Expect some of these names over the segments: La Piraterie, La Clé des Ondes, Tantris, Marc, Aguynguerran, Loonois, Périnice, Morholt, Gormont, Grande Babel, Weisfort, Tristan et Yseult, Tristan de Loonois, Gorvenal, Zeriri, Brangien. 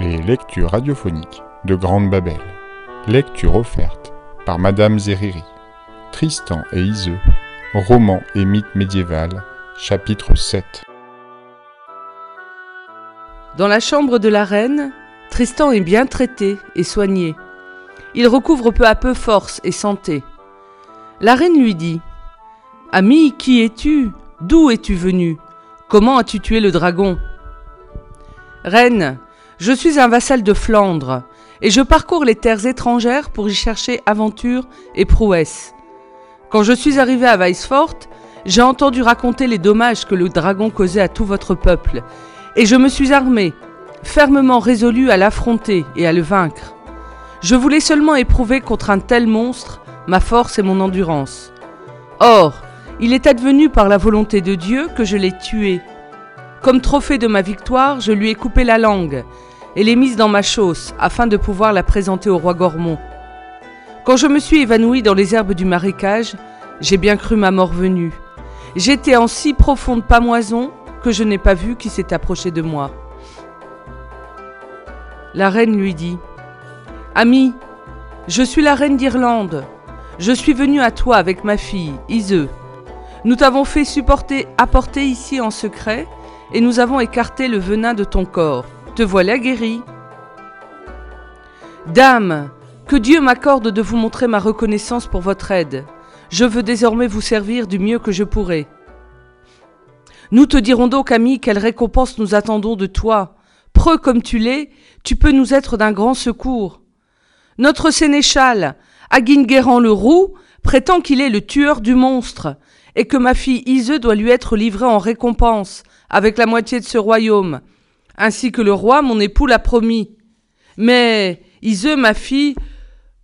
les lectures radiophoniques de Grande Babel. Lecture offerte par Madame Zeriri. Tristan et Yseult, roman et mythe médiéval, chapitre 7. Dans la chambre de la reine, Tristan est bien traité et soigné. Il recouvre peu à peu force et santé. La reine lui dit « Ami, qui es-tu ? D'où es-tu venu ? Comment as-tu tué le dragon ?»« Reine, je suis un vassal de Flandre, et je parcours les terres étrangères pour y chercher aventure et prouesse. Quand je suis arrivé à Weisfort, j'ai entendu raconter les dommages que le dragon causait à tout votre peuple, et je me suis armé, fermement résolu à l'affronter et à le vaincre. Je voulais seulement éprouver contre un tel monstre ma force et mon endurance. Or, il est advenu par la volonté de Dieu que je l'ai tué. Comme trophée de ma victoire, je lui ai coupé la langue et l'ai mise dans ma chausse afin de pouvoir la présenter au roi Gormont. Quand je me suis évanoui dans les herbes du marécage, j'ai bien cru ma mort venue. J'étais en si profonde pâmoison que je n'ai pas vu qui s'est approché de moi. » La reine lui dit « Ami, je suis la reine d'Irlande. Je suis venue à toi avec ma fille, Yseult. Nous t'avons fait apporter ici en secret et nous avons écarté le venin de ton corps. Te voilà guérie. Dame, que Dieu m'accorde de vous montrer ma reconnaissance pour votre aide. Je veux désormais vous servir du mieux que je pourrai. Nous te dirons donc, ami, quelle récompense nous attendons de toi. Preux comme tu l'es, tu peux nous être d'un grand secours. Notre sénéchal, Aguynguerran le Roux, prétend qu'il est le tueur du monstre et que ma fille Yseult doit lui être livrée en récompense avec la moitié de ce royaume, ainsi que le roi, mon époux, l'a promis. Mais Yseult, ma fille,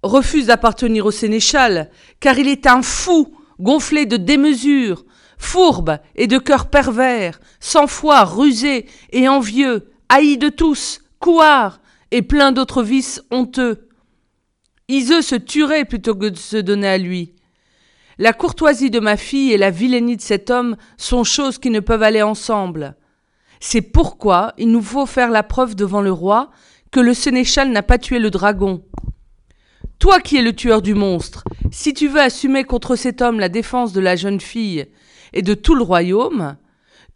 refuse d'appartenir au sénéchal, car il est un fou, gonflé de démesure, fourbe et de cœur pervers, sans foi, rusé et envieux, haï de tous, couard et plein d'autres vices honteux. Yseult se tuerait plutôt que de se donner à lui. La courtoisie de ma fille et la vilainie de cet homme sont choses qui ne peuvent aller ensemble. C'est pourquoi il nous faut faire la preuve devant le roi que le sénéchal n'a pas tué le dragon. Toi qui es le tueur du monstre, si tu veux assumer contre cet homme la défense de la jeune fille et de tout le royaume,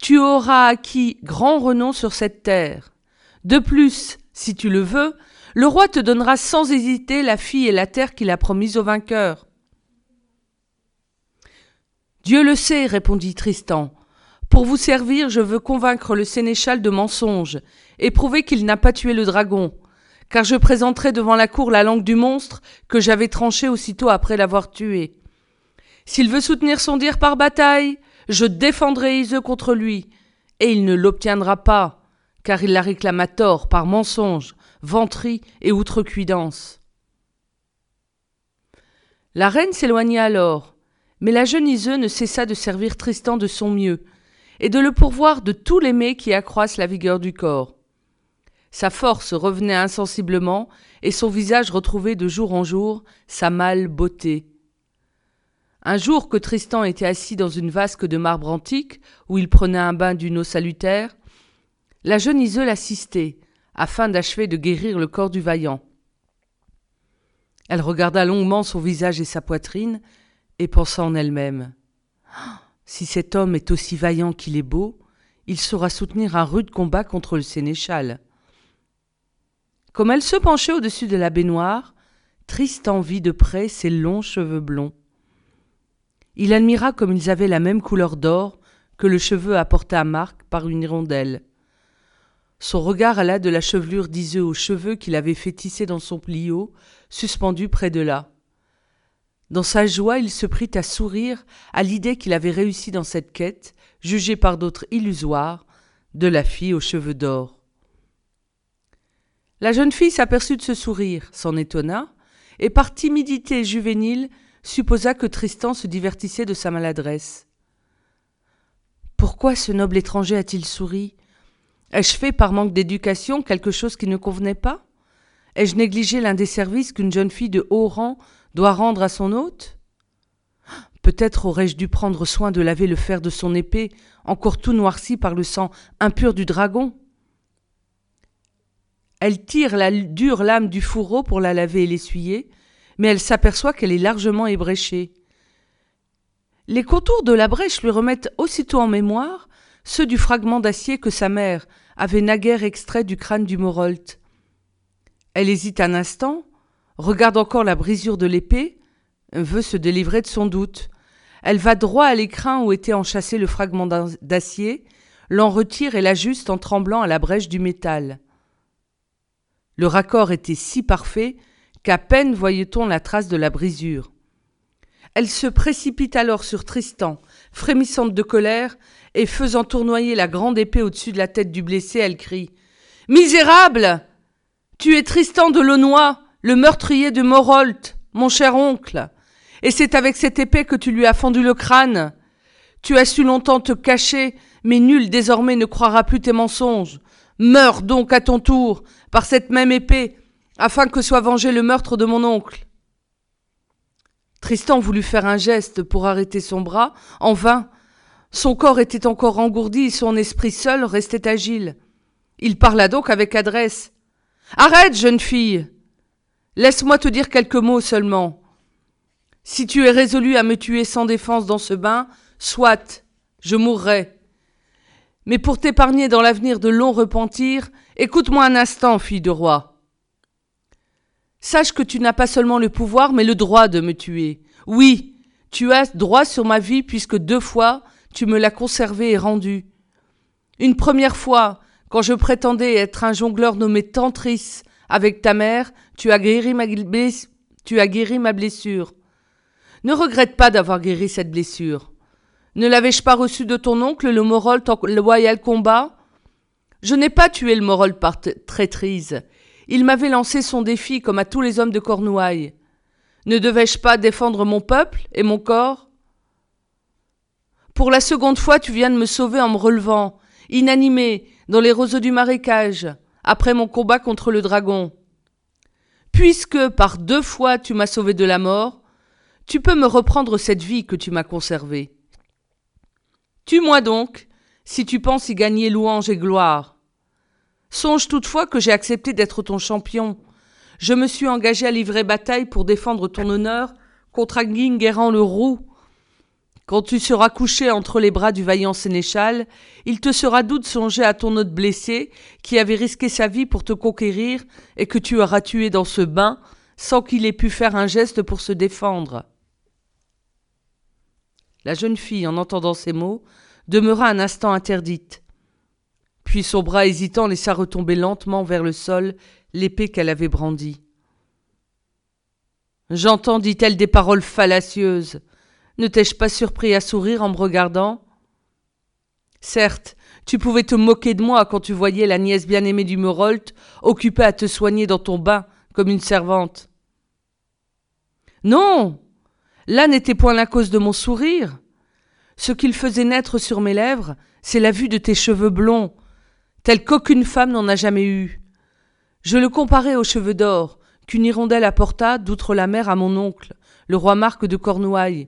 tu auras acquis grand renom sur cette terre. De plus, si tu le veux, le roi te donnera sans hésiter la fille et la terre qu'il a promise au vainqueur. » « Dieu le sait, » répondit Tristan. « Pour vous servir, je veux convaincre le sénéchal de mensonge et prouver qu'il n'a pas tué le dragon, car je présenterai devant la cour la langue du monstre que j'avais tranchée aussitôt après l'avoir tué. S'il veut soutenir son dire par bataille, je défendrai Yseult contre lui, et il ne l'obtiendra pas, car il la réclame à tort par mensonge, vanterie et outrecuidance. » La reine s'éloigna alors. Mais la jeune Yseult ne cessa de servir Tristan de son mieux et de le pourvoir de tous les mets qui accroissent la vigueur du corps. Sa force revenait insensiblement et son visage retrouvait de jour en jour sa mâle beauté. Un jour que Tristan était assis dans une vasque de marbre antique où il prenait un bain d'une eau salutaire, la jeune Yseult l'assistait afin d'achever de guérir le corps du vaillant. Elle regarda longuement son visage et sa poitrine et pensa en elle-même. « Si cet homme est aussi vaillant qu'il est beau, il saura soutenir un rude combat contre le sénéchal. » Comme elle se penchait au-dessus de la baignoire, Tristan vit de près ses longs cheveux blonds. Il admira comme ils avaient la même couleur d'or que le cheveu apporté à Marc par une hirondelle. Son regard alla de la chevelure d'Yseult aux cheveux qu'il avait fait tisser dans son plio, suspendu près de là. Dans sa joie, il se prit à sourire à l'idée qu'il avait réussi dans cette quête, jugée par d'autres illusoire, de la fille aux cheveux d'or. La jeune fille s'aperçut de ce sourire, s'en étonna, et par timidité juvénile, supposa que Tristan se divertissait de sa maladresse. Pourquoi ce noble étranger a-t-il souri ? Ai-je fait par manque d'éducation quelque chose qui ne convenait pas ? Ai-je négligé l'un des services qu'une jeune fille de haut rang doit rendre à son hôte ? Peut-être aurais-je dû prendre soin de laver le fer de son épée, encore tout noirci par le sang impur du dragon. Elle tire la dure lame du fourreau pour la laver et l'essuyer, mais elle s'aperçoit qu'elle est largement ébréchée. Les contours de la brèche lui remettent aussitôt en mémoire ceux du fragment d'acier que sa mère avait naguère extrait du crâne du Morholt. Elle hésite un instant, regarde encore la brisure de l'épée, veut se délivrer de son doute. Elle va droit à l'écrin où était enchâssé le fragment d'acier, l'en retire et l'ajuste en tremblant à la brèche du métal. Le raccord était si parfait qu'à peine voyait-on la trace de la brisure. Elle se précipite alors sur Tristan, frémissante de colère, et faisant tournoyer la grande épée au-dessus de la tête du blessé, elle crie « Misérable ! Tu es Tristan de Loonois, le meurtrier de Morholt, mon cher oncle, et c'est avec cette épée que tu lui as fendu le crâne. Tu as su longtemps te cacher, mais nul désormais ne croira plus tes mensonges. Meurs donc à ton tour, par cette même épée, afin que soit vengé le meurtre de mon oncle. » Tristan voulut faire un geste pour arrêter son bras, en vain. Son corps était encore engourdi et son esprit seul restait agile. Il parla donc avec adresse. « Arrête, jeune fille. Laisse-moi te dire quelques mots seulement. Si tu es résolue à me tuer sans défense dans ce bain, soit, je mourrai. Mais pour t'épargner dans l'avenir de longs repentirs, écoute-moi un instant, fille de roi. Sache que tu n'as pas seulement le pouvoir, mais le droit de me tuer. Oui, tu as droit sur ma vie, puisque 2 fois, tu me l'as conservée et rendue. Une première fois, quand je prétendais être un jongleur nommé Tantris avec ta mère, tu as guéri ma blessure. Ne regrette pas d'avoir guéri cette blessure. Ne l'avais-je pas reçu de ton oncle, le Morholt, en loyal combat? Je n'ai pas tué le Morholt par traîtrise. Il m'avait lancé son défi comme à tous les hommes de Cornouailles. Ne devais-je pas défendre mon peuple et mon corps? Pour la seconde fois, tu viens de me sauver en me relevant, inanimé, dans les roseaux du marécage, après mon combat contre le dragon. Puisque par 2 fois tu m'as sauvé de la mort, tu peux me reprendre cette vie que tu m'as conservée. Tue-moi donc, si tu penses y gagner louange et gloire. Songe toutefois que j'ai accepté d'être ton champion. Je me suis engagé à livrer bataille pour défendre ton honneur contre Aguynguerran le roux. Quand tu seras couché entre les bras du vaillant sénéchal, il te sera doux de songer à ton hôte blessé qui avait risqué sa vie pour te conquérir et que tu auras tué dans ce bain sans qu'il ait pu faire un geste pour se défendre. » La jeune fille, en entendant ces mots, demeura un instant interdite. Puis son bras hésitant laissa retomber lentement vers le sol l'épée qu'elle avait brandie. « J'entends, dit-elle, des paroles fallacieuses. Ne t'ai-je pas surpris à sourire en me regardant? Certes, tu pouvais te moquer de moi quand tu voyais la nièce bien-aimée du Morholt occupée à te soigner dans ton bain comme une servante. » « Non !» Là n'était point la cause de mon sourire. Ce qu'il faisait naître sur mes lèvres, c'est la vue de tes cheveux blonds, tels qu'aucune femme n'en a jamais eu. Je le comparais aux cheveux d'or qu'une hirondelle apporta d'outre la mer à mon oncle, le roi Marc de Cornouailles.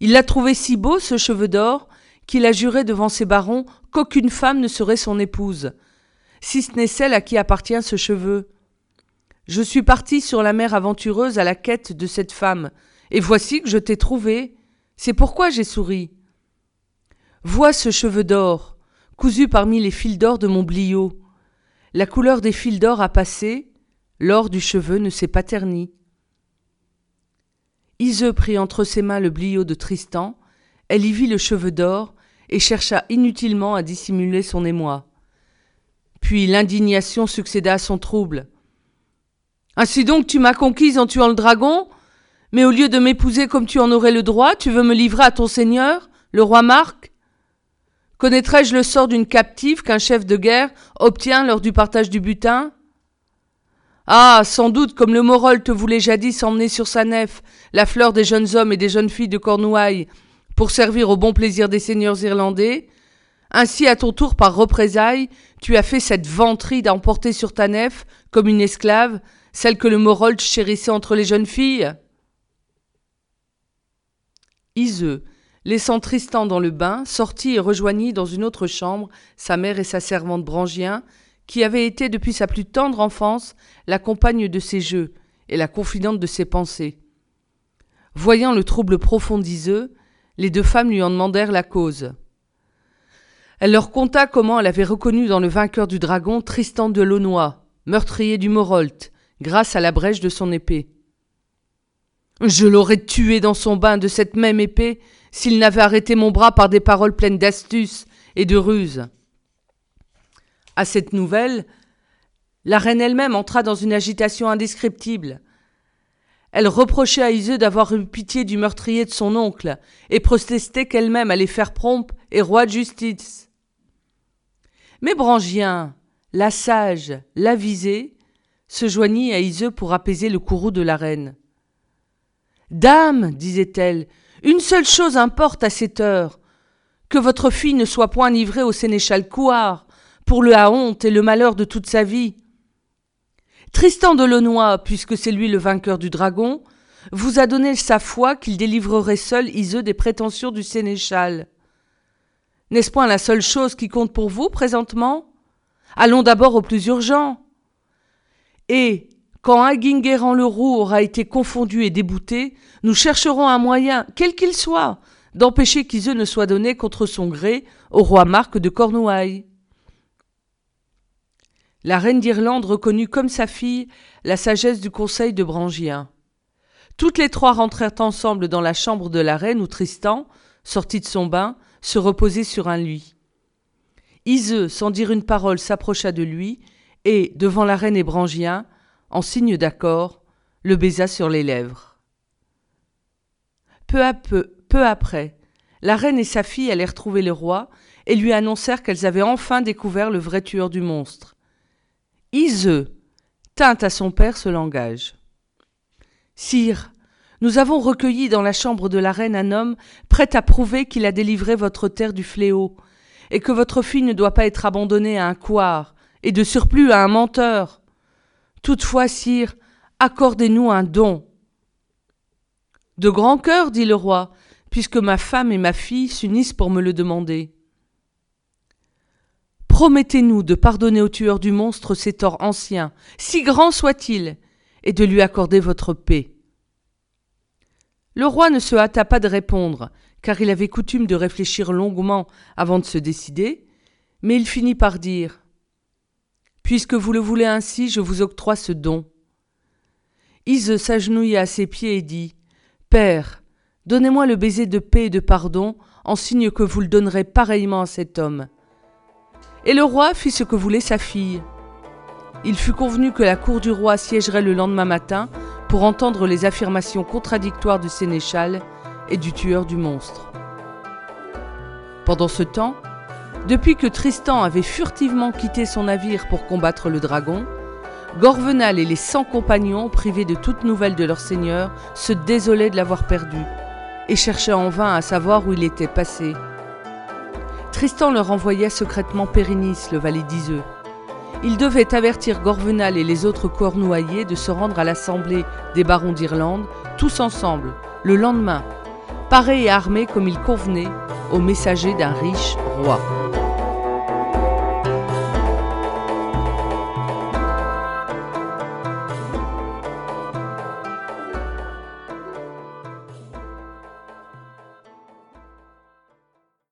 Il l'a trouvé si beau, ce cheveu d'or, qu'il a juré devant ses barons qu'aucune femme ne serait son épouse, si ce n'est celle à qui appartient ce cheveu. Je suis partie sur la mer aventureuse à la quête de cette femme, et voici que je t'ai trouvé, c'est pourquoi j'ai souri. Vois ce cheveu d'or, cousu parmi les fils d'or de mon bliot. La couleur des fils d'or a passé, l'or du cheveu ne s'est pas terni. » Yseult prit entre ses mains le bliot de Tristan, elle y vit le cheveu d'or et chercha inutilement à dissimuler son émoi. Puis l'indignation succéda à son trouble. « Ainsi donc tu m'as conquise en tuant le dragon ? Mais au lieu de m'épouser comme tu en aurais le droit, tu veux me livrer à ton seigneur, le roi Marc? Connaîtrais-je le sort d'une captive qu'un chef de guerre obtient lors du partage du butin? Ah, sans doute, comme le Morholt te voulait jadis emmener sur sa nef la fleur des jeunes hommes et des jeunes filles de Cornouailles pour servir au bon plaisir des seigneurs irlandais, ainsi à ton tour par représailles, tu as fait cette vanterie d'emporter sur ta nef, comme une esclave, celle que le Morholt chérissait entre les jeunes filles. » Yseult, laissant Tristan dans le bain, sortit et rejoignit dans une autre chambre sa mère et sa servante Brangien, qui avait été depuis sa plus tendre enfance la compagne de ses jeux et la confidente de ses pensées. Voyant le trouble profond d'Iseux, les deux femmes lui en demandèrent la cause. Elle leur conta comment elle avait reconnu dans le vainqueur du dragon Tristan de Loonois, meurtrier du Morholt, grâce à la brèche de son épée. « Je l'aurais tué dans son bain de cette même épée s'il n'avait arrêté mon bras par des paroles pleines d'astuce et de ruse. » À cette nouvelle, la reine elle-même entra dans une agitation indescriptible. Elle reprochait à Yseult d'avoir eu pitié du meurtrier de son oncle et protestait qu'elle-même allait faire prompt et roi de justice. Mais Brangien, la sage, l'avisée, se joignit à Yseult pour apaiser le courroux de la reine. « Dame, disait-elle, une seule chose importe à cette heure, que votre fille ne soit point livrée au sénéchal Couard, pour le la honte et le malheur de toute sa vie. Tristan de Loonois, puisque c'est lui le vainqueur du dragon, vous a donné sa foi qu'il délivrerait seul Yseult des prétentions du sénéchal. N'est-ce point la seule chose qui compte pour vous présentement? Allons d'abord au plus urgent. Et, quand Aguynguerran le Roux aura été confondu et débouté, nous chercherons un moyen, quel qu'il soit, d'empêcher qu'Yseult ne soit donné contre son gré au roi Marc de Cornouailles. » La reine d'Irlande reconnut comme sa fille la sagesse du conseil de Brangien. Toutes les trois rentrèrent ensemble dans la chambre de la reine où Tristan, sorti de son bain, se reposait sur un lit. Yseult, sans dire une parole, s'approcha de lui et, devant la reine et Brangien, en signe d'accord, le baisa sur les lèvres. Peu après, la reine et sa fille allèrent trouver le roi et lui annoncèrent qu'elles avaient enfin découvert le vrai tueur du monstre. Yseult tint à son père ce langage. « Sire, nous avons recueilli dans la chambre de la reine un homme prêt à prouver qu'il a délivré votre terre du fléau et que votre fille ne doit pas être abandonnée à un couard et de surplus à un menteur. Toutefois, sire, accordez-nous un don. » « De grand cœur, dit le roi, puisque ma femme et ma fille s'unissent pour me le demander. » « Promettez-nous de pardonner au tueur du monstre ses torts anciens, si grands soient-ils, et de lui accorder votre paix. » Le roi ne se hâta pas de répondre, car il avait coutume de réfléchir longuement avant de se décider, mais il finit par dire « Puisque vous le voulez ainsi, je vous octroie ce don. » Yseult s'agenouilla à ses pieds et dit « Père, donnez-moi le baiser de paix et de pardon en signe que vous le donnerez pareillement à cet homme. » Et le roi fit ce que voulait sa fille. Il fut convenu que la cour du roi siégerait le lendemain matin pour entendre les affirmations contradictoires du sénéchal et du tueur du monstre. Pendant ce temps, depuis que Tristan avait furtivement quitté son navire pour combattre le dragon, Gorvenal et les 100 compagnons, privés de toute nouvelle de leur seigneur, se désolaient de l'avoir perdu et cherchaient en vain à savoir où il était passé. Tristan leur envoyait secrètement Périnice, le valet d'Yseult. Il devait avertir Gorvenal et les autres cornouaillers de se rendre à l'assemblée des barons d'Irlande, tous ensemble, le lendemain, parés et armés comme il convenait, aux messagers d'un riche roi.